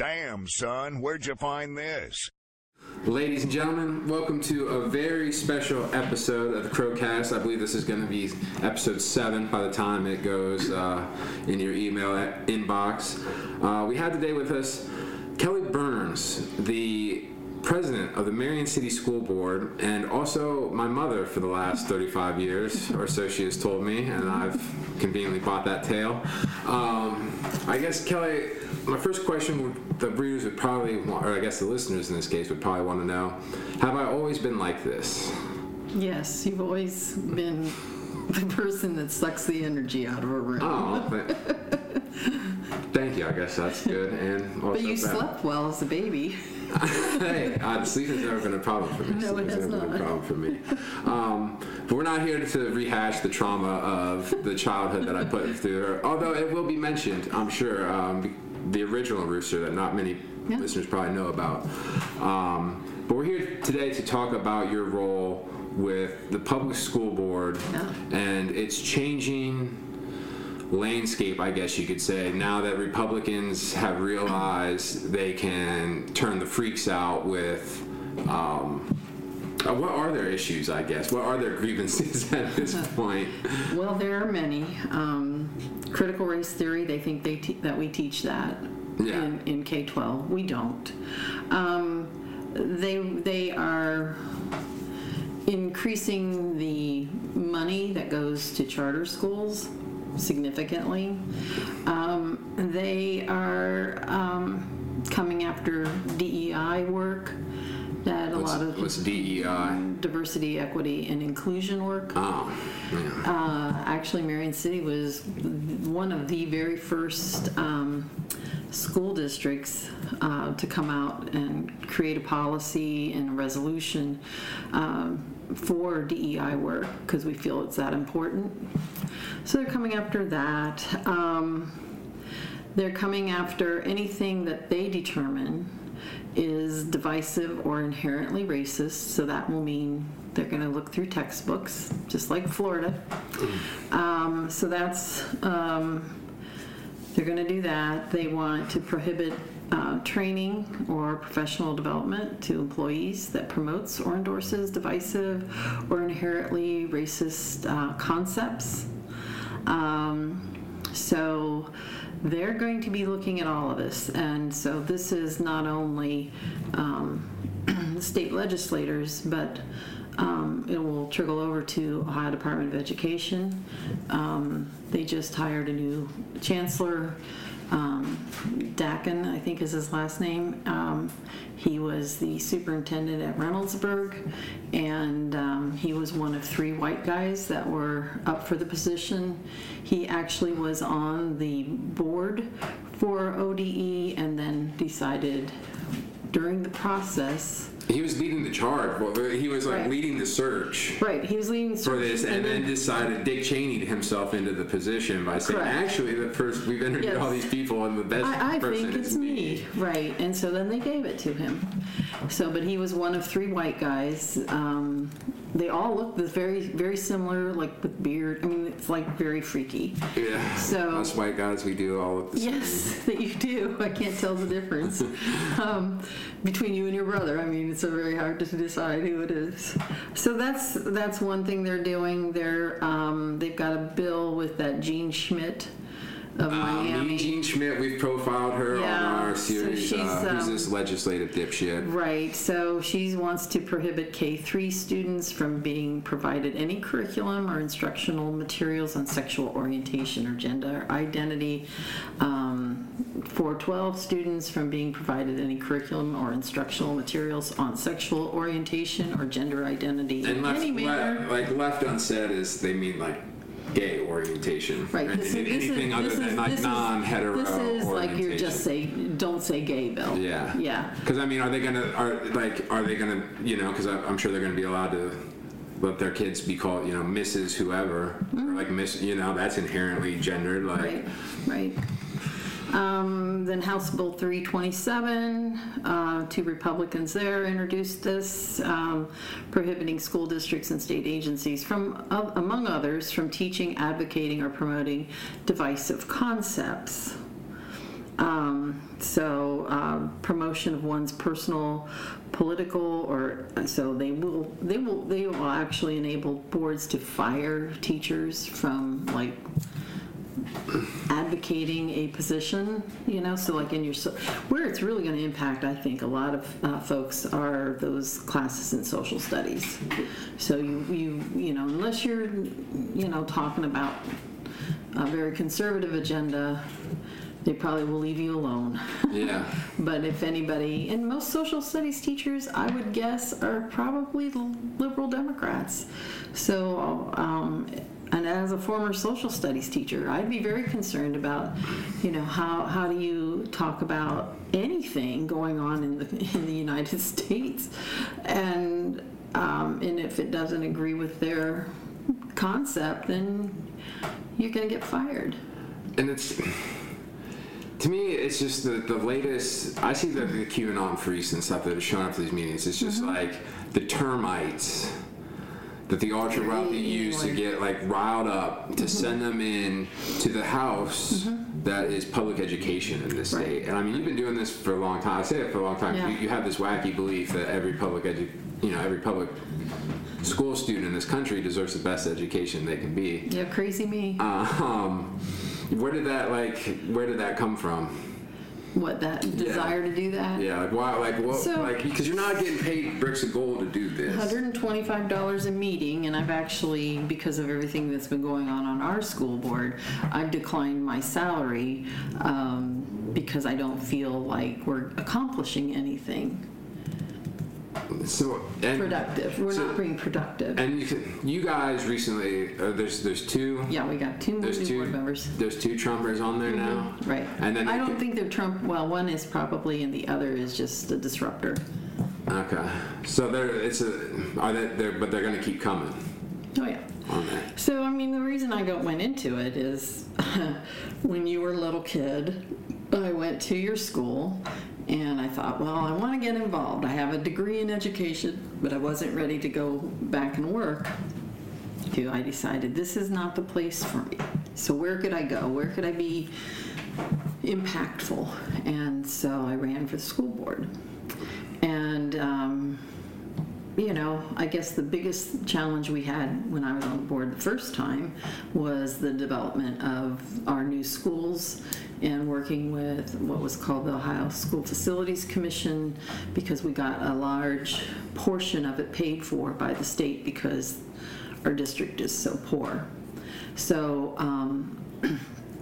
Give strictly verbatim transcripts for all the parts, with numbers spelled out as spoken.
Damn, son, where'd you find this? Ladies and gentlemen, welcome to a very special episode of the Crowcast. I believe this is going to be episode seven by the time it goes uh, in your email inbox. Uh, we have today with us Kelly Burns, the president of the Marion City School Board, and also my mother for the last thirty-five years, or so she has told me, and I've conveniently bought that tale. Um, I guess, Kelly, my first question would, the readers would probably want, or I guess the listeners in this case would probably want to know, have I always been like this? Yes, you've always been the person that sucks the energy out of a room. Oh, but, thank you. I guess that's good. And also but you bad. Slept well as a baby. Hey, uh, sleep has never been a problem for me. No, sleep it has never not. Been a problem for me. Um, but we're not here to rehash the trauma of the childhood that I put through, although it will be mentioned, I'm sure. Um, the original rooster that not many yeah. listeners probably know about. Um, but we're here today to talk about your role with the public school board yeah. and its changing landscape, I guess you could say, now that Republicans have realized they can turn the freaks out with um, Uh, what are their issues, I guess? What are their grievances at this point? Well, there are many. Um, critical race theory, they think they te- that we teach that yeah. in, in K twelve. We don't. Um, they they are increasing the money that goes to charter schools significantly. Um, they are um, coming after D E I work. That a what's, lot of what's D E I? Um, diversity, equity, and inclusion work. Oh, yeah. uh, actually, Marion City was one of the very first um, school districts uh, to come out and create a policy and a resolution um, for D E I work because we feel it's that important. So they're coming after that. Um, they're coming after anything that they determine is divisive or inherently racist, so that will mean they're going to look through textbooks, just like Florida. Um, so that's, um, they're going to do that. They want to prohibit uh, training or professional development to employees that promotes or endorses divisive or inherently racist uh, concepts. Um, so they're going to be looking at all of this, and so this is not only um, state legislators, but um, it will trickle over to Ohio Department of Education. Um, they just hired a new chancellor, um, Dakin, I think is his last name. Um, he was the superintendent at Reynoldsburg, and um, he was one of three white guys that were up for the position. He actually was on the board for O D E and then decided during the process. He was leading the charge. Well, he was like right. leading the search. Right. He was leading the search for this, and, and then, then decided Dick Cheney himself into the position by saying, correct. "Actually, the first we've interviewed yes. all these people, and the best I, I person think it's is me." Right. And so then they gave it to him. So, but he was one of three white guys. Um, they all look very, very similar, like with beard. I mean, it's like very freaky. Yeah. So us white guys, we do all look the same. Yes, that you do. I can't tell the difference um, between you and your brother. I mean, it's so very hard to decide who it is. So that's that's one thing they're doing. They're um, they've got a bill with that Jean Schmidt of Miami. Um, Jean Schmidt, we've profiled her yeah. on our series. So she's, uh, who's um, this legislative dipshit? Right. So she wants to prohibit K three students from being provided any curriculum or instructional materials on sexual orientation or gender identity. Um, four twelve students from being provided any curriculum or instructional materials on sexual orientation or gender identity. And left, any manner. Le- like left unsaid is they mean like gay orientation, right? And, this, and this anything is, other than is, like non-hetero is, this is orientation. Like you're just say, don't say gay, Bill. Yeah, yeah. Because I mean, are they gonna are like are they gonna you know? Because I'm sure they're gonna be allowed to let their kids be called you know Missus Whoever, mm-hmm. or like Miss you know that's inherently gendered, like right, right. Um, then House Bill three twenty-seven, uh, two Republicans there introduced this, um, prohibiting school districts and state agencies from, uh, among others, from teaching, advocating, or promoting divisive concepts. Um, so uh, promotion of one's personal, political, or so they will they will they will actually enable boards to fire teachers from like advocating a position, you know. So like in your where it's really going to impact, I think a lot of uh, folks are those classes in social studies. So you you you know unless you're you know talking about a very conservative agenda, they probably will leave you alone. Yeah. But if anybody, and most social studies teachers, I would guess, are probably liberal Democrats. So, um, and as a former social studies teacher, I'd be very concerned about, you know, how, how do you talk about anything going on in the in the United States, and um, and if it doesn't agree with their concept, then you're going to get fired. And it's. To me, it's just the, the latest, I see the, the QAnon freaks and stuff that have shown up to these meetings. It's just mm-hmm. like the termites that the ultra wealthy use to get like riled up, to mm-hmm. send them in to the house mm-hmm. that is public education in this right. state. And I mean, you've been doing this for a long time. I say it for a long time. Yeah. You, you have this wacky belief that every public edu- you know, every public school student in this country deserves the best education they can be. Yeah, crazy me. Um... Where did that like? Where did that come from? What that desire yeah. to do that? Yeah, like why? Like what? So, like because you're not getting paid bricks of gold to do this. one hundred twenty-five dollars a meeting, and I've actually, because of everything that's been going on on our school board, I've declined my salary um, because I don't feel like we're accomplishing anything. So and productive. We're so, not being productive. And you, can, you guys recently uh, there's there's two. Yeah, we got two new two, board members. There's two Trumpers on there mm-hmm. now. Right. And then I don't can, think they're Trump. Well, one is probably, and the other is just a disruptor. Okay. So they're it's a are they they're but they're going to keep coming. Oh yeah. On that. So I mean the reason I got went into it is when you were a little kid, I went to your school. And I thought, well, I want to get involved. I have a degree in education, but I wasn't ready to go back and work. So I decided this is not the place for me. So where could I go? Where could I be impactful? And so I ran for the school board. And, um, you know, I guess the biggest challenge we had when I was on the board the first time was the development of our new schools and working with what was called the Ohio School Facilities Commission, because we got a large portion of it paid for by the state because our district is so poor. So um,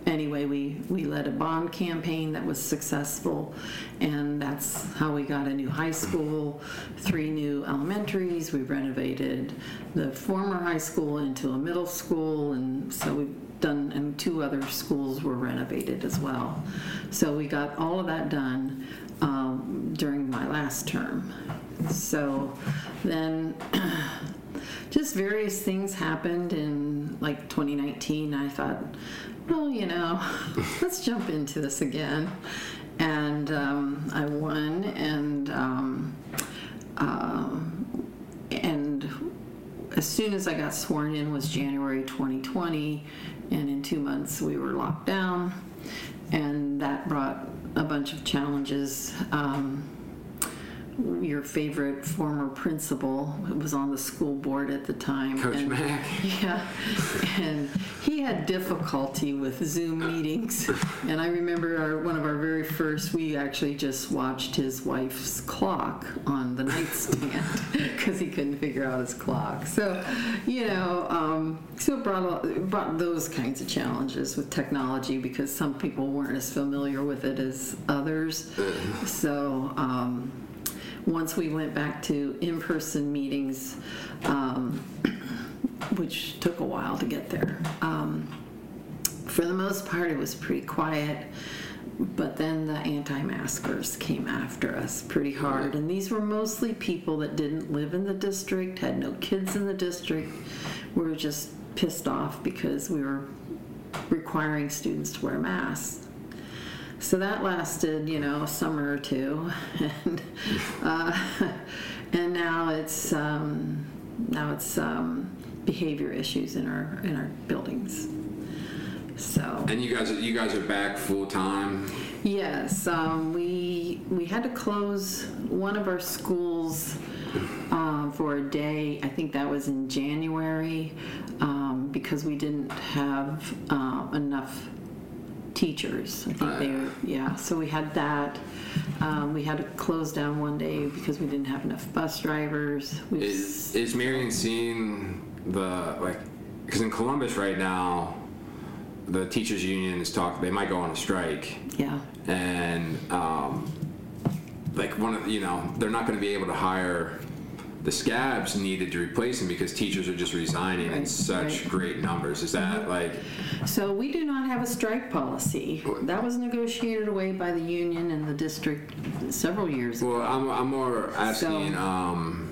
anyway, we, we led a bond campaign that was successful, and that's how we got a new high school, three new elementaries. We renovated the former high school into a middle school, and so we done, and two other schools were renovated as well. So we got all of that done um, during my last term. So then just various things happened in like twenty nineteen. I thought, well, you know, let's jump into this again. And um, I won, and um, um, and as soon as I got sworn in was January twenty twenty. And in two months, we were locked down, and that brought a bunch of challenges. Um, your favorite former principal was on the school board at the time. Coach and, Mack. Yeah, and he had difficulty with Zoom meetings. And I remember our, one of our very first, we actually just watched his wife's clock on the nightstand because he couldn't figure out his clock. So, you know, um, so it brought, it brought those kinds of challenges with technology because some people weren't as familiar with it as others. So, um, once we went back to in-person meetings, um, which took a while to get there, um, for the most part it was pretty quiet, but then the anti-maskers came after us pretty hard. And these were mostly people that didn't live in the district, had no kids in the district, were just pissed off because we were requiring students to wear masks. So that lasted, you know, a summer or two, and uh, and now it's um, now it's um, behavior issues in our in our buildings. So. And you guys, you guys are back full time. Yes, um, we we had to close one of our schools uh, for a day. I think that was in January um, because we didn't have uh, enough teachers. I think uh, they were, yeah. So we had that. Um, we had to close down one day because we didn't have enough bus drivers. We've is is Marion seeing the like? Because in Columbus right now, the teachers' unions talk. They might go on a strike. Yeah. And um, like one of you know, they're not going to be able to hire the scabs needed to replace them because teachers are just resigning right, in such right. great numbers. Is that mm-hmm. like? So we do not have a strike policy. That was negotiated away by the union and the district several years ago. Well, I'm I'm more asking. So, um,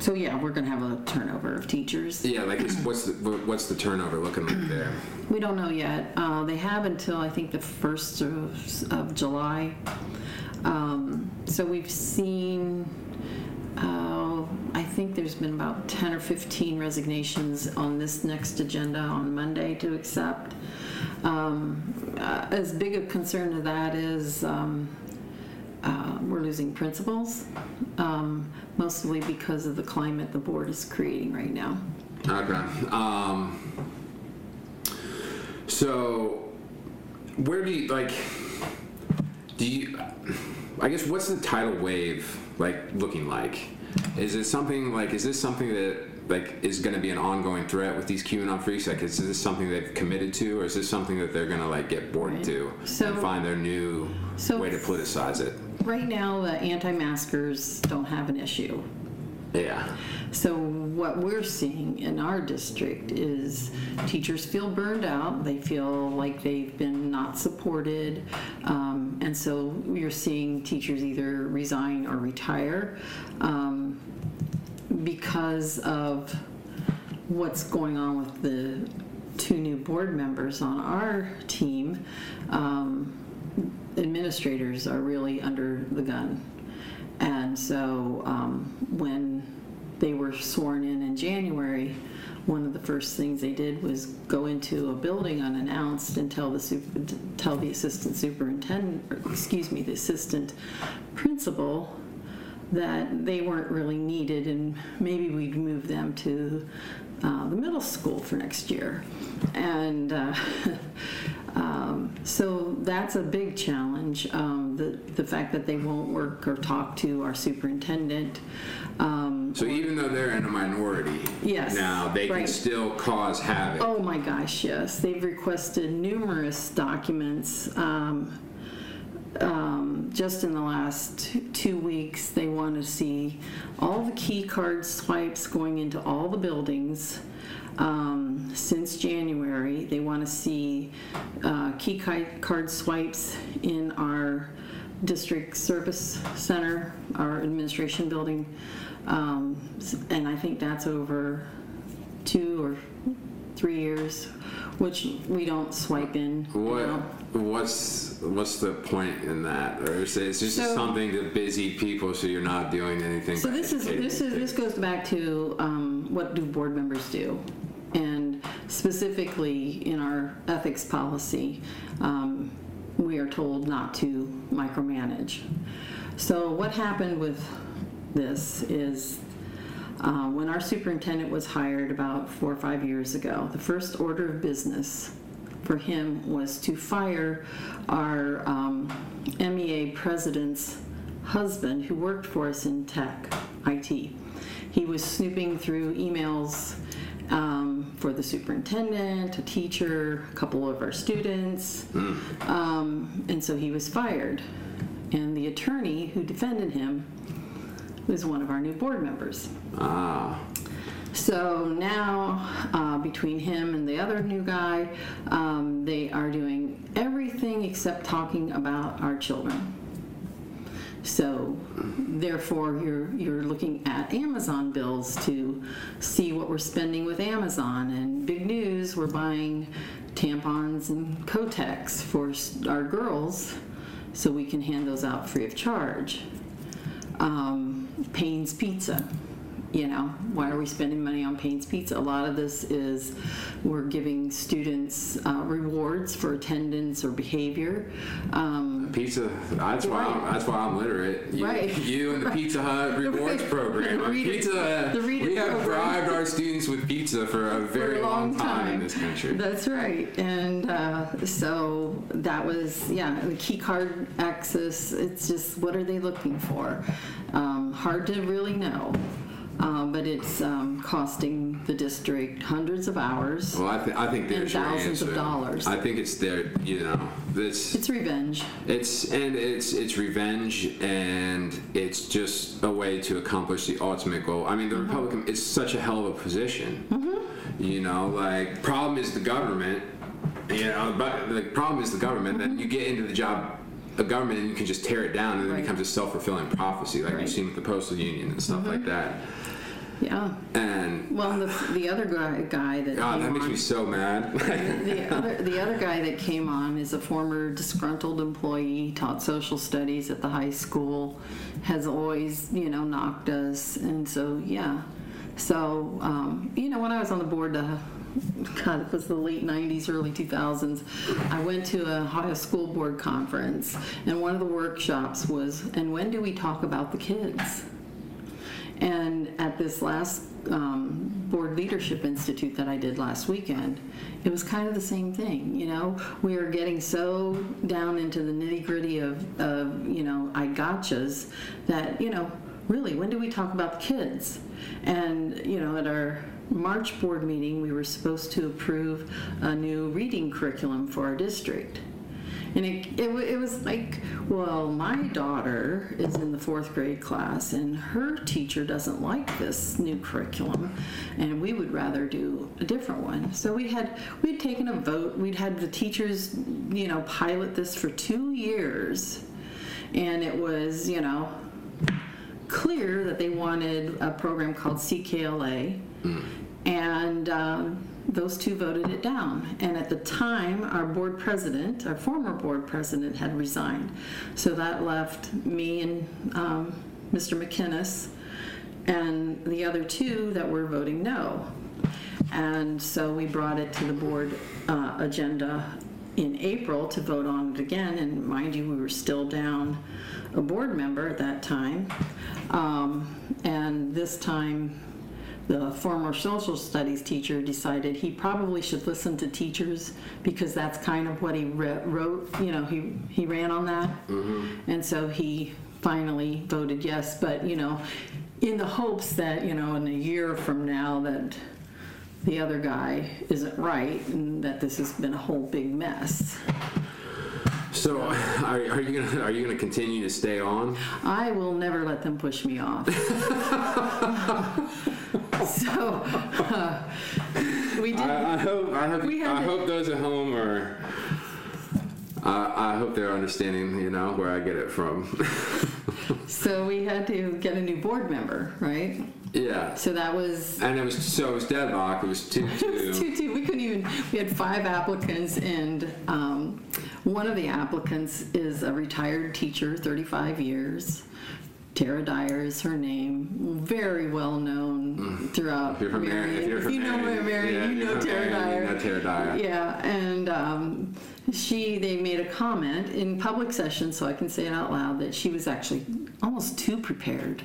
So yeah, we're going to have a turnover of teachers. Yeah, like it's, what's the what's the turnover looking like there? We don't know yet. Uh, they have until I think the first of, of July. Um, so we've seen. Uh, I think there's been about ten or fifteen resignations on this next agenda on Monday to accept. Um, uh, as big a concern to that is. Um, Uh, we're losing principals, um, mostly because of the climate the board is creating right now. Okay. Um, so, where do you, like, do you, I guess, what's the tidal wave, like, looking like? Is it something, like, is this something that, like, is going to be an ongoing threat with these QAnon freaks? Like, is this something they've committed to, or is this something that they're going to, like, get bored right. to so, and find their new so way to politicize it? Right now, the anti-maskers don't have an issue. Yeah. So what we're seeing in our district is teachers feel burned out. They feel like they've been not supported. Um, and so you're seeing teachers either resign or retire um, because of what's going on with the two new board members on our team. Um, administrators are really under the gun. And so um, when they were sworn in in January, one of the first things they did was go into a building unannounced and tell the super, tell the assistant superintendent, or excuse me, the assistant principal that they weren't really needed and maybe we'd move them to uh, the middle school for next year. And uh, Um, so that's a big challenge, um, the the fact that they won't work or talk to our superintendent. Um, so even though they're in a minority yes, now, they right. can still cause havoc. Oh my gosh, yes. They've requested numerous documents. Um, um, just in the last two, two weeks, they want to see all the key card swipes going into all the buildings. Um, since January, they want to see uh, key card swipes in our district service center, our administration building, um, and I think that's over two or three years, which we don't swipe in. What? You know? What's what's the point in that? Or is it just so, something to busy people, so you're not doing anything? So this is this is this goes back to um, what do board members do? And specifically in our ethics policy, um, we are told not to micromanage. So what happened with this is uh, when our superintendent was hired about four or five years ago, the first order of business for him was to fire our um, M E A president's husband who worked for us in tech, I T. He was snooping through emails Um, for the superintendent, a teacher, a couple of our students, mm. um, and so he was fired. And the attorney who defended him was one of our new board members. Ah. So now, uh, between him and the other new guy, um, they are doing everything except talking about our children. So, therefore, you're you're looking at Amazon bills to see what we're spending with Amazon. And big news, we're buying tampons and Kotex for our girls so we can hand those out free of charge. Um, Payne's Pizza. you know, why are we spending money on Payne's Pizza? A lot of this is we're giving students uh, rewards for attendance or behavior. Um, pizza, that's why right. I'm, that's why I'm literate. You, right. you and the right. Pizza Hut rewards right. program. The Reader, pizza, the Reader we program. have bribed our students with pizza for a very for a long, long time. time in this country. That's right. And uh, so that was, yeah, the key card access. It's just, what are they looking for? Um, hard to really know. Uh, but it's um, costing the district hundreds of hours. Well, I, th- I think there's and thousands your of dollars. I think it's their, you know, this. It's revenge. It's and it's it's revenge, and it's just a way to accomplish the ultimate goal. I mean, the mm-hmm. Republican is such a hell of a position. Mm-hmm. You know, like problem is the government. You know, but the problem is the government. Mm-hmm. That you get into the job. A government, and you can just tear it down, and then right. it becomes a self-fulfilling prophecy, like right. we've seen with the postal union and stuff mm-hmm. like that. Yeah. And well, the the other guy, guy that God, that makes on, me so mad. the, the other the other guy that came on is a former disgruntled employee, taught social studies at the high school, has always you know knocked us, and so yeah. So um, you know, when I was on the board, uh, God, it was the late nineties, early two thousands. I went to a Ohio School Board conference, and one of the workshops was, and when do we talk about the kids? And at this last um, Board Leadership Institute that I did last weekend, it was kind of the same thing, you know? We are getting so down into the nitty-gritty of, of you know, I gotchas that, you know, really, when do we talk about the kids? And, you know, at our March board meeting, we were supposed to approve a new reading curriculum for our district. And it, it, it was like, well, my daughter is in the fourth grade class, and her teacher doesn't like this new curriculum, and we would rather do a different one. So we had we'd taken a vote. We'd had the teachers, you know, pilot this for two years, and it was, you know, clear that they wanted a program called C K L A. Mm. And um, those two voted it down. And at the time, our board president, our former board president, had resigned. So that left me and um, Mister McInnes and the other two that were voting no. And so we brought it to the board uh, agenda in April to vote on it again. And mind you, we were still down a board member at that time. Um, and this time, the former social studies teacher decided he probably should listen to teachers because that's kind of what he re- wrote. You know, he, he ran on that. Mm-hmm. And so he finally voted yes. But, you know, in the hopes that, you know, in a year from now that the other guy isn't right and that this has been a whole big mess. So, are, are you gonna are you gonna continue to stay on? I will never let them push me off. so, uh, we did. I, I hope I hope I hope those at home are. I, I hope they're understanding, you know, where I get it from. So we had to get a new board member, right? Yeah. So that was. And it was so it was deadlock. It was two two. It was two two. We couldn't even. We had five applicants, and um, one of the applicants is a retired teacher, thirty-five years. Tara Dyer is her name. Very well known throughout. If you're from Marion, if, you're from if you know Marion, Marion yeah, you know Tara Dyer. You know Tara Dyer. Yeah, and um, she they made a comment in public session, so I can say it out loud, that she was actually almost too prepared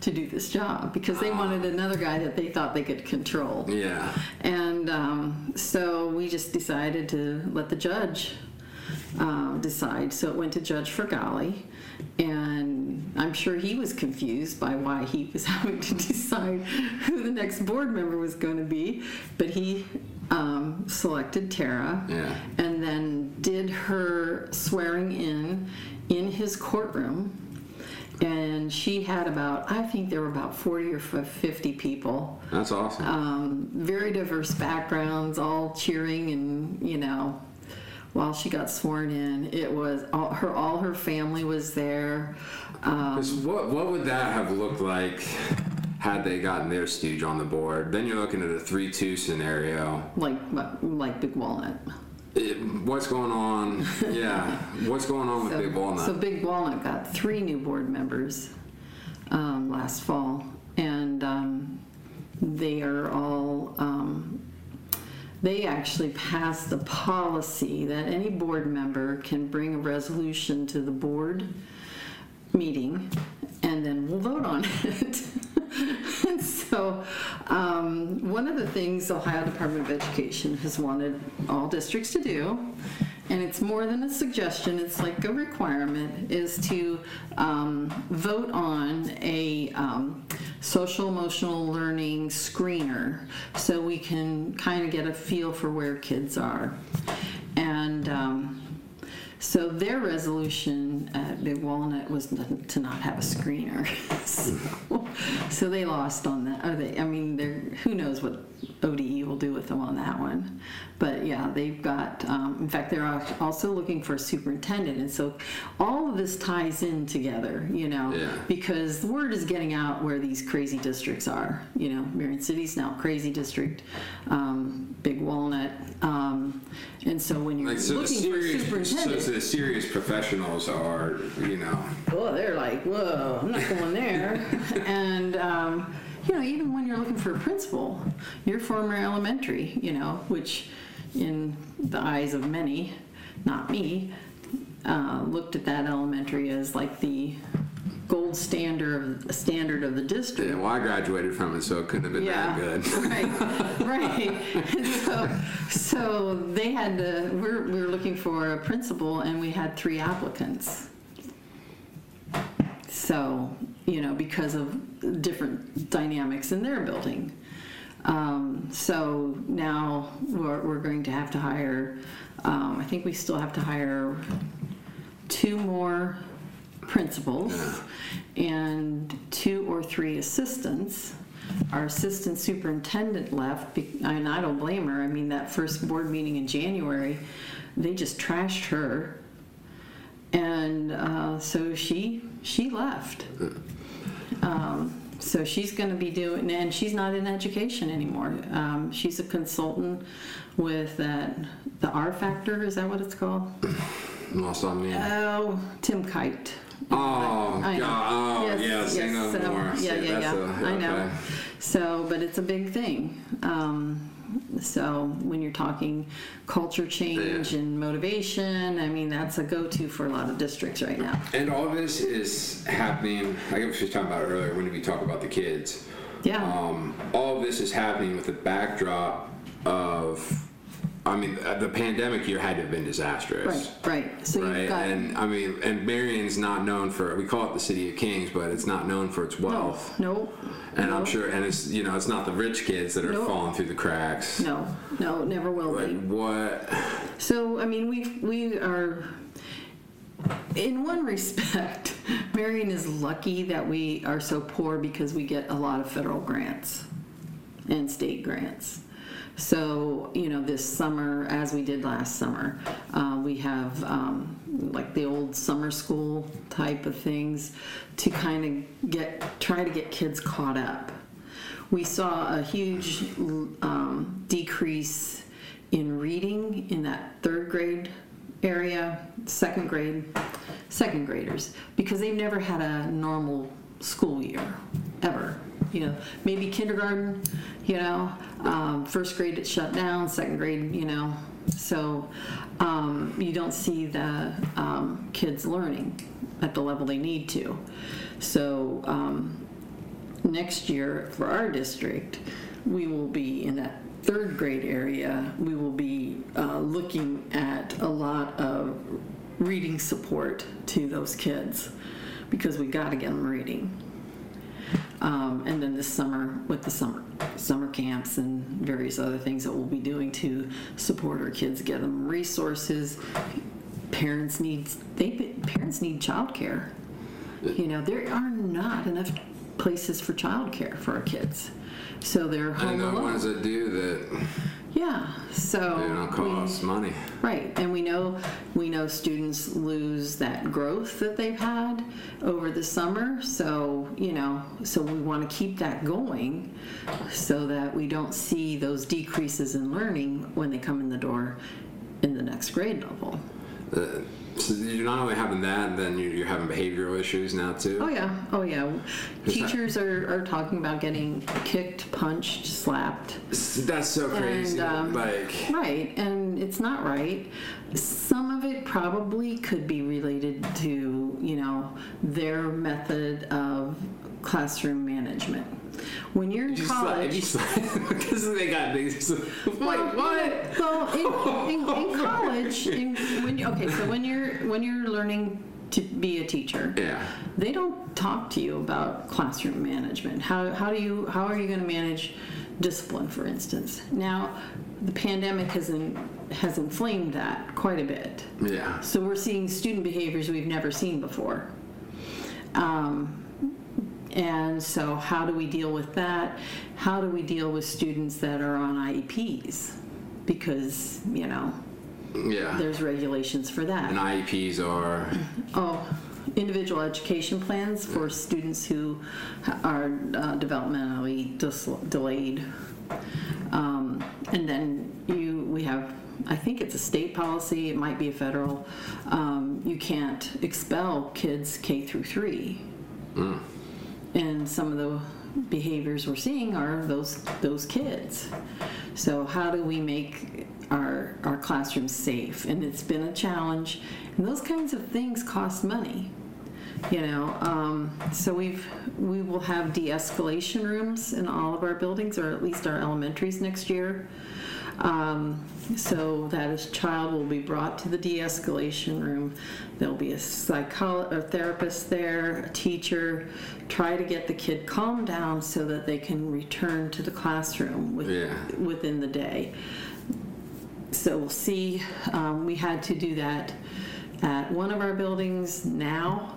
to do this job because they wanted another guy that they thought they could control. Yeah. And um, so we just decided to let the judge uh, decide. So it went to Judge Fergali, and I'm sure he was confused by why he was having to decide who the next board member was going to be, but he um, selected Tara, yeah. and then did her swearing in in his courtroom, and she had about, I think there were about forty or fifty people. That's awesome. Um, very diverse backgrounds, all cheering and, you know, while she got sworn in, it was all her all her family was there. Um, what what would that have looked like had they gotten their stooge on the board? Then you're looking at a three two scenario. Like like Big Walnut. It, what's going on? Yeah, what's going on with so, Big Walnut? So Big Walnut got three new board members um, last fall, and um, they are all, um, they actually passed the policy that any board member can bring a resolution to the board meeting, and then we'll vote on it. And so um, one of the things Ohio Department of Education has wanted all districts to do, and it's more than a suggestion, it's like a requirement, is to um, vote on a um, social emotional learning screener so we can kind of get a feel for where kids are. And um, so their resolution at Big Walnut was to not have a screener. so, so they lost on that. Are they, I mean, they're, who knows what O D E will do with them on that one. But yeah, they've got, um, in fact, they're also looking for a superintendent. And so all of this ties in together, you know, yeah. Because the word is getting out where these crazy districts are. You know, Marion City's now a crazy district, um, Big Walnut. Um, and so when you're like, so looking serious, for a superintendent. So the serious professionals are, you know. Well, they're like, whoa, I'm not going there. and, um, you know, even when you're looking for a principal, your former elementary, you know, which in the eyes of many, not me, uh, looked at that elementary as like the gold standard, standard of the district. Yeah, well, I graduated from it, so it couldn't have been yeah, that good. right, right. And so, so they had to, we're, we were looking for a principal, and we had three applicants. So, you know, because of different dynamics in their building. Um, so now we're, we're going to have to hire, um, I think we still have to hire two more principals and two or three assistants. Our assistant superintendent left, and I don't blame her. I mean, that first board meeting in January, they just trashed her. And uh, so she she left. Um, so she's going to be doing, and she's not in education anymore. Um, she's a consultant with that, the R Factor, is that what it's called? Lost on me. Oh, Tim Kite. Oh, I, I God. Oh, yes, yeah, yes, say no so, more. Yeah, yeah, yeah. yeah. A, I okay. know. So, but it's a big thing. Um, So when you're talking culture change yeah. and motivation, I mean, that's a go-to for a lot of districts right now. And all of this is happening, I guess we were talking about earlier when we talk about the kids. Yeah. Um, all of this is happening with the backdrop of, I mean, the pandemic year had to have been disastrous. Right, right. So right? You've got and, I mean, and Marion's not known for, we call it the City of Kings, but it's not known for its wealth. No, nope. And nope. I'm sure, and it's, you know, it's not the rich kids that are nope. falling through the cracks. No, no, never will like, be. What? So, I mean, we we are, in one respect, Marion is lucky that we are so poor because we get a lot of federal grants and state grants. So, you know, this summer, as we did last summer, uh, we have um, like the old summer school type of things to kind of get, try to get kids caught up. We saw a huge um, decrease in reading in that third grade area, second grade, second graders, because they've never had a normal school year, ever. You know, maybe kindergarten, you know, um, first grade it shut down, second grade, you know, so um, you don't see the um, kids learning at the level they need to. So um, next year for our district, we will be in that third grade area, we will be uh, looking at a lot of reading support to those kids because we got to get them reading. Um, and then this summer with the summer summer camps and various other things that we'll be doing to support our kids, get them resources. Parents need they parents need childcare. You know, there are not enough places for childcare for our kids, so they're home alone. And the ones that do that. Yeah, so it don't cost money, right? And we know we know students lose that growth that they've had over the summer. So you know, so we want to keep that going, so that we don't see those decreases in learning when they come in the door in the next grade level. Uh, You're not only having that, and then you're having behavioral issues now too. Oh yeah, oh yeah. Is Teachers that, are, are talking about getting kicked, punched, slapped. That's so crazy. And, um, like right, and it's not right. Some of it probably could be related to, you know, their method of classroom management. When you're in you college, because they got these. Like, well, what? Well, in, in, in college, in, when you, okay, so when you're when you're learning to be a teacher, yeah, they don't talk to you about classroom management. How how do you how are you going to manage discipline, for instance? Now, the pandemic has in, has inflamed that quite a bit. Yeah. So we're seeing student behaviors we've never seen before. Um. And so how do we deal with that? How do we deal with students that are on I E Ps? Because, you know, yeah, there's regulations for that. And I E Ps are? Oh, individual education plans for yeah. students who are uh, developmentally dis- delayed. Um, and then you we have, I think it's a state policy, it might be a federal, um, you can't expel kids K through three. Mm. And some of the behaviors we're seeing are those those kids. So how do we make our our classrooms safe? And it's been a challenge. And those kinds of things cost money, you know. Um, so we've we will have de-escalation rooms in all of our buildings, or at least our elementaries next year. Um, so that a child will be brought to the de-escalation room. There'll be a psychologist, a therapist there, a teacher, try to get the kid calmed down so that they can return to the classroom with, yeah. within the day. So we'll see. Um, we had to do that at one of our buildings now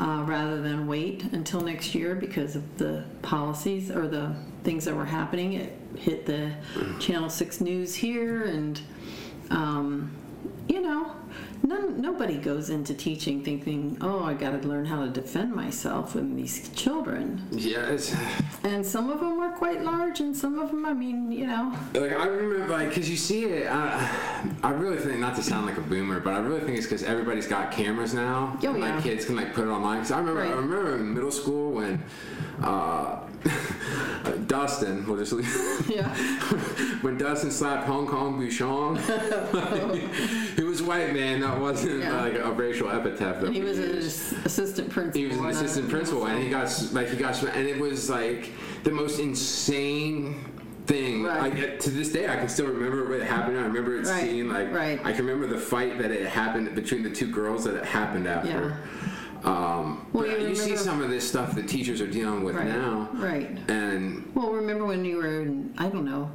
uh, rather than wait until next year because of the policies or the things that were happening. It hit the Channel six News here, and um, you know, none, nobody goes into teaching thinking, "Oh, I got to learn how to defend myself with these children." Yes. And some of them were quite large, and some of them, I mean, you know. Like I remember, like, because you see it. I, I really think, not to sound like a boomer, but I really think it's because everybody's got cameras now. Oh, and, like, yeah. kids can like put it online. Because I remember, right. I remember in middle school when. Uh, Dustin, we'll just leave. Yeah. When Dustin slapped Hong Kong Bouchon, like, he was white man. That wasn't yeah. like a racial epithet. That he was an assistant principal. He was an assistant principal, and he got like he got, and it was like the most insane thing. Right. I, to this day, I can still remember what happened. I remember it right. seeing like right. I can remember the fight that it happened between the two girls that it happened after. Yeah. Um, well, you, you see some of this stuff that teachers are dealing with right, now, right? And well, remember when you were in, I don't know,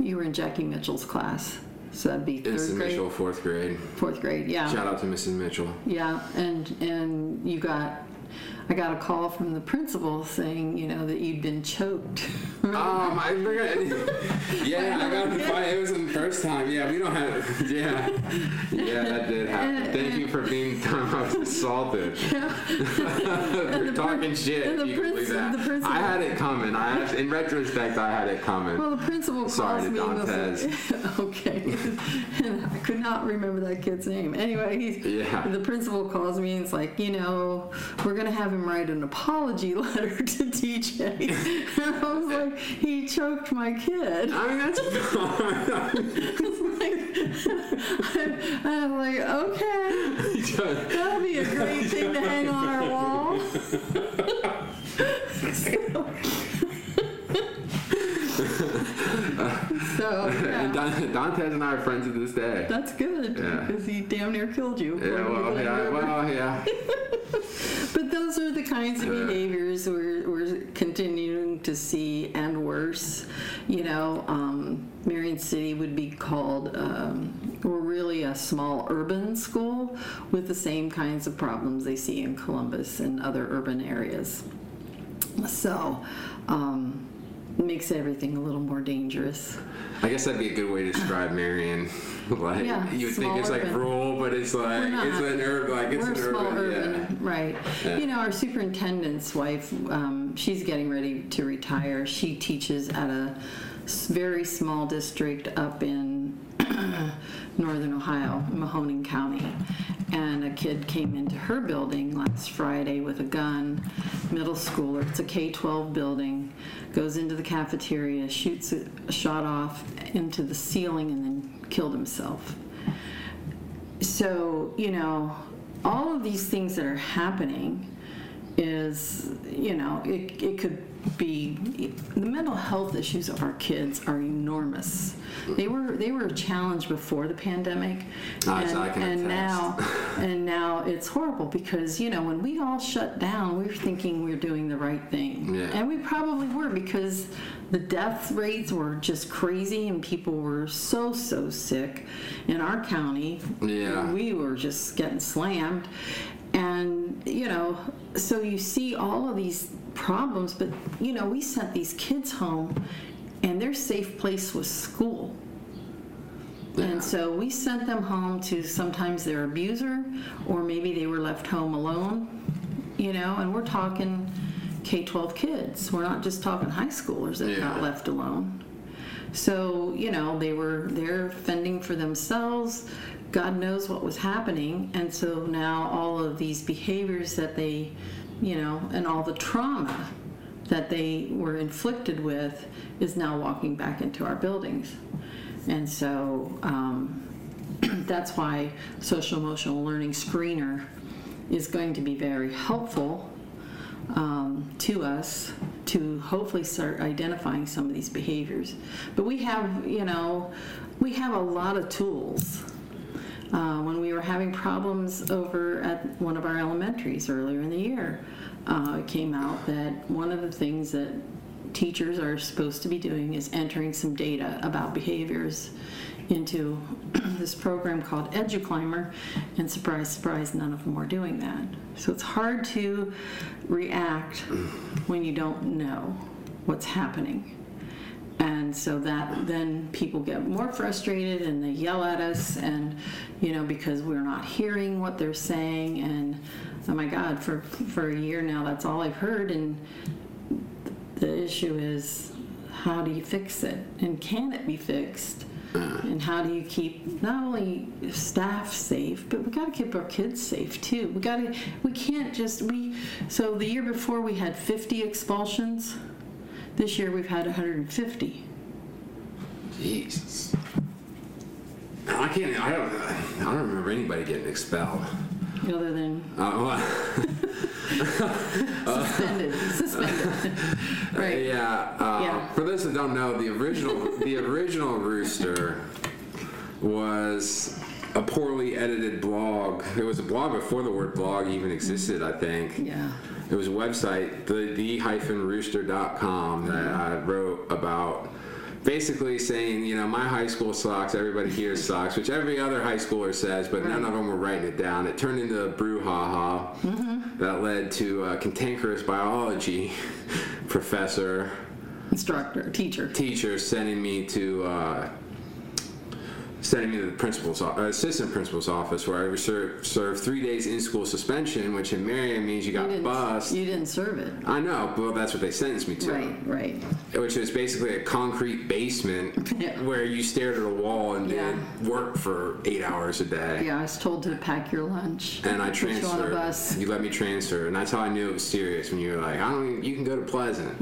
you were in Jackie Mitchell's class, so that'd be third Missus grade. Mitchell, fourth grade. Fourth grade, yeah. Shout out to Missus Mitchell. Yeah, and and you got, I got a call from the principal saying, you know, that you'd been choked. um, I forgot. Yeah, I got the fight. It was the first time. Yeah, we don't have. Yeah, yeah, that did happen. Thank you for being assaulted. Yeah. We're talking prin- shit. If you can believe that. Principal. I had it coming. I had, in retrospect, I had it coming. Well, the principal Sorry calls me. Sorry, Dantes. Okay, and I could not remember that kid's name. Anyway, he, yeah. the principal calls me and it's like, you know, we're gonna have him write an apology letter to D J. And I was like, he choked my kid. I mean, that's like, I'm like, okay, that'll be a great thing to hang on our wall. so, so yeah. And Don, Dantes and I are friends to this day. That's good, because yeah. he damn near killed you. Yeah, well, you yeah, well, yeah. But those are the kinds of behaviors we're, we're continuing to see, and worse. You know, um, Marion City would be called, um, we're really a small urban school with the same kinds of problems they see in Columbus and other urban areas. So, um, it makes everything a little more dangerous. I guess that'd be a good way to describe Marion. Like yeah, you would think it's urban. Like rural, but it's like it's an urban, like it's We're an small urban, urban yeah. right? Yeah. You know, our superintendent's wife, um, she's getting ready to retire. She teaches at a very small district up in northern Ohio, Mahoning County, and a kid came into her building last Friday with a gun, middle schooler. It's a K twelve building, goes into the cafeteria, shoots a shot off into the ceiling, and then killed himself. So, you know, all of these things that are happening is, you know, it, it could be, the mental health issues of our kids are enormous. They were they were a challenge before the pandemic, I, and, I can and now and now it's horrible because, you know, when we all shut down, we were thinking we were doing the right thing, yeah. and we probably were because the death rates were just crazy and people were so so sick in our county. Yeah, we were just getting slammed, and you know, so you see all of these problems, but you know, we sent these kids home and their safe place was school. Yeah. And so we sent them home to sometimes their abuser, or maybe they were left home alone, you know, and we're talking K twelve kids. We're not just talking high schoolers that yeah. are not left alone. So, you know, they were there fending for themselves. God knows what was happening. And so now all of these behaviors that they, you know, and all the trauma that they were inflicted with is now walking back into our buildings. And so um, that's why social emotional learning screener is going to be very helpful um, to us to hopefully start identifying some of these behaviors. But we have, you know, we have a lot of tools. Uh, when we were having problems over at one of our elementaries earlier in the year, uh, it came out that one of the things that teachers are supposed to be doing is entering some data about behaviors into this program called EduClimber, and surprise, surprise, none of them are doing that. So it's hard to react when you don't know what's happening. And so that then people get more frustrated and they yell at us, and you know, because we're not hearing what they're saying. And oh my God, for for a year now, that's all I've heard. And the issue is, how do you fix it, and can it be fixed, and how do you keep not only staff safe, but we got to keep our kids safe too. We got to we can't just we. So the year before we had fifty expulsions. This year we've had one hundred fifty. Jesus. I can't, I don't, I don't remember anybody getting expelled. Other than? Uh, well, suspended, suspended. Right. Yeah, uh, yeah. For those that don't know, the original, the original Rooster was a poorly edited blog. It was a blog before the word blog even existed, I think. Yeah. It was a website, the rooster dot com, that I wrote about, basically saying, you know, my high school sucks, everybody here sucks, which every other high schooler says, but right. none of them were writing it down. It turned into a brouhaha mm-hmm. that led to a cantankerous biology professor. Instructor, teacher. Teacher sending me to... Uh, sending me to the principal's uh, assistant principal's office, where I was served, served three days in school suspension, which in Marion means you got bussed. You didn't serve it. I know, but well, that's what they sentenced me to. Right, right. Which is basically a concrete basement yeah. where you stared at a wall and yeah. did work for eight hours a day. Yeah, I was told to pack your lunch. And I transferred. You, on a bus. You let me transfer, and that's how I knew it was serious. When you were like, I don't. Even, you can go to Pleasant.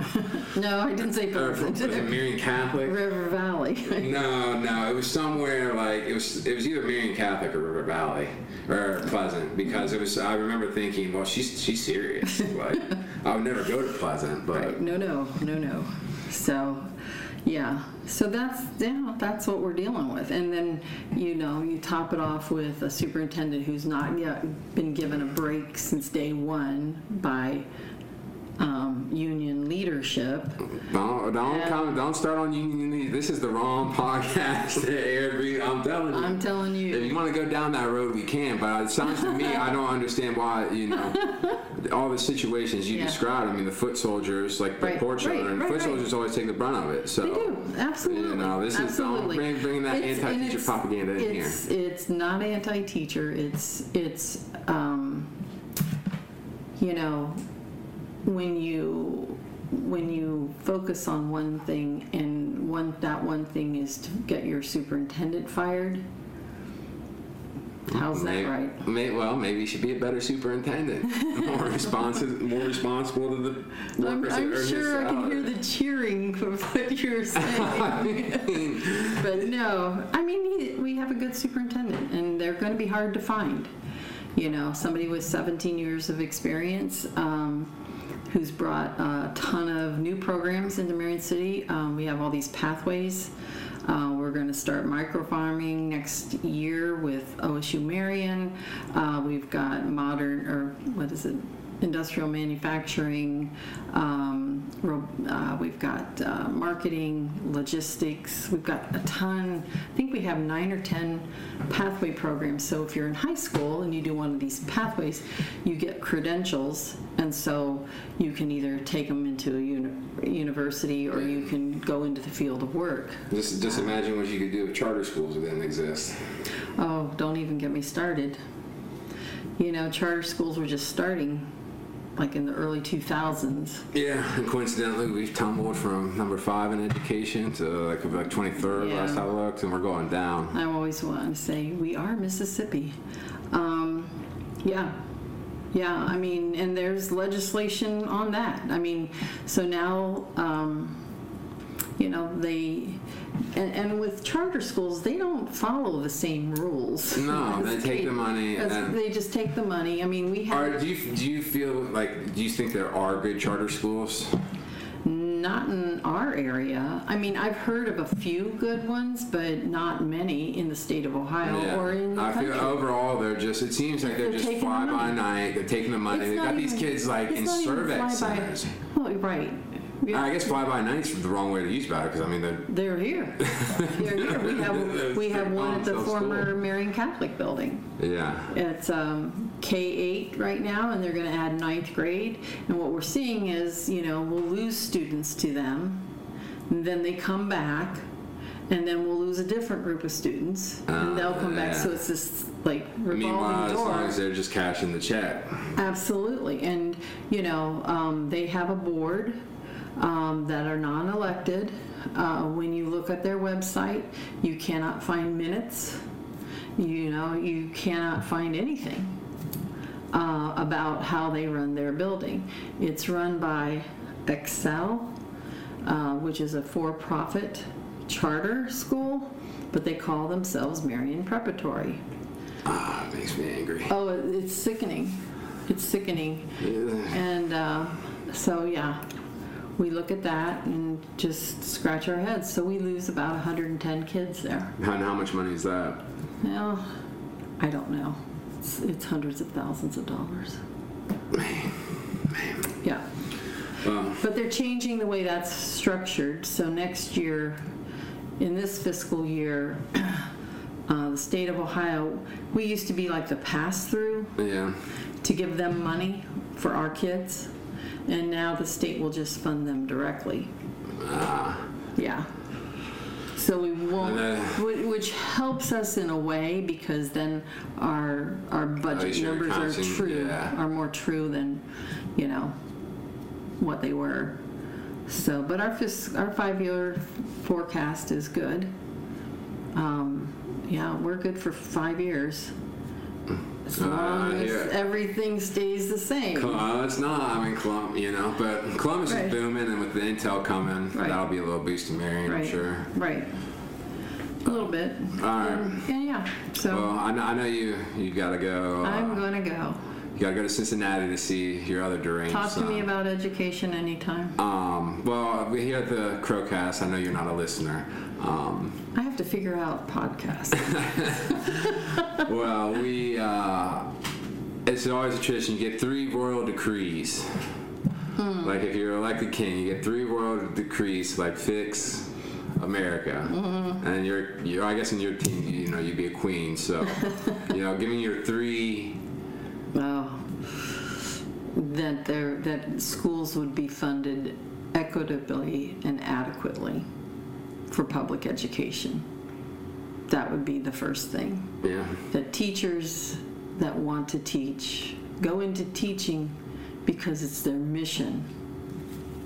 No, I didn't say Pleasant. Or, was it Marian Catholic? River Valley. no, no, it was somewhere. Like it was, it was either Marian Catholic or River Valley or Pleasant, because it was. I remember thinking, well, she's she's serious. Like I would never go to Pleasant, but right. no, no, no, no. So, yeah. So that's yeah, that's what we're dealing with. And then you know you top it off with a superintendent who's not yet been given a break since day one by. Um, union leadership. Don't don't, and, come, don't start on union leadership. This is the wrong podcast to air. I'm telling you. I'm telling you. If you want to go down that road, we can. But it sounds to me, I don't understand why. You know, all the situations you yeah. described. I mean, the foot soldiers, like the right, poor children. Right, right, foot right. soldiers always take the brunt of it. So they do. Absolutely. You know, this Absolutely. is don't bring that it's, anti-teacher propaganda in it's, here. It's not anti-teacher. It's it's um, you know. When you when you focus on one thing and one that one thing is to get your superintendent fired, How's that maybe, right? May, well, maybe you should be a better superintendent, more responsive, more responsible to the workers. I'm, I'm sure I can hear the cheering of what you're saying. I mean, but no, I mean he, we have a good superintendent, and they're going to be hard to find. You know, somebody with seventeen years of experience um, who's brought a ton of new programs into Marion City. Um, we have all these pathways. Uh, we're going to start microfarming next year with O S U Marion. Uh, we've got modern, or what is it, industrial manufacturing. Um, ro- uh, we've got uh, marketing, logistics. We've got a ton. I think we have nine or ten pathway programs. So if you're in high school and you do one of these pathways, you get credentials, and so you can either take them into a uni- university or you can go into the field of work. Just just imagine what you could do if charter schools didn't exist. Oh, don't even get me started. You know, charter schools were just starting, like in the early two thousands. Yeah, and coincidentally, we've tumbled from number five in education to like, like twenty-third yeah. last I looked, and we're going down. I always want to say, we are Mississippi. Um, yeah. Yeah, I mean, and there's legislation on that. I mean, so now, um, you know, they, and, and with charter schools, they don't follow the same rules. No, they take they, the money. And they just take the money. I mean, we have. Are, do you do you feel like, do you think there are good charter schools? Not in our area. I mean, I've heard of a few good ones, but not many in the state of Ohio yeah. or in the I country. I feel overall, they're just, it seems like they're, they're just fly by night. They're taking the money. It's They've got even, these kids like in Cervex centers. Well, right. Yeah. I guess fly by night's the wrong way to use about it, because I mean they're they're here. They're here. We have we have one at the former Marian Catholic building. Yeah, it's um, K eight right now, and they're going to add ninth grade. And what we're seeing is, you know, we'll lose students to them, and then they come back, and then we'll lose a different group of students, uh, and they'll come yeah. back. So it's this like revolving Meanwhile, door. As long as they're just cashing the check. Absolutely, and you know um, they have a board. Um, that are non-elected. Uh, when you look at their website, you cannot find minutes. You know, you cannot find anything uh, about how they run their building. It's run by Excel, uh, which is a for-profit charter school, but they call themselves Marion Preparatory. Ah, it makes me angry. Oh, it's sickening. It's sickening. Yeah. And uh, so, yeah. We look at that and just scratch our heads. So we lose about one hundred ten kids there. And how much money is that? Well, I don't know. It's, it's hundreds of thousands of dollars. Man, man. Yeah. Well. But they're changing the way that's structured. So next year, in this fiscal year, uh, the state of Ohio, we used to be like the pass-through yeah. to give them money for our kids. And now the state will just fund them directly. Ah. Yeah. So we won't, uh, which helps us in a way, because then our our budget sure numbers are true, yeah. are more true than, you know, what they were. So, but our fisc, our five-year forecast is good. Um, yeah, we're good for five years. As long uh, as yeah. everything stays the same. Uh, it's not. I mean, Colum- you know, but Columbus right. is booming, and with the Intel coming, right. that'll be a little boost to Marion, right. I'm sure. Right. A little bit. All right. Um, yeah, yeah. So. Well, I know, I know you. You gotta go. Uh, I'm gonna go. You gotta go to Cincinnati to see your other deranged Talk son. to me about education anytime. Um. Well, we here at the Crowcast. I know you're not a listener. Um. I have to figure out podcasts. Well, we, uh, it's always a tradition. You get three royal decrees. Hmm. Like if you're elected king, you get three royal decrees, like fix America. Mm-hmm. And you're, you're, I guess in your team, you know, you'd be a queen. So, you know, give me your three. Oh, that there, that schools would be funded equitably and adequately. For public education, that would be the first thing. Yeah. That teachers that want to teach go into teaching because it's their mission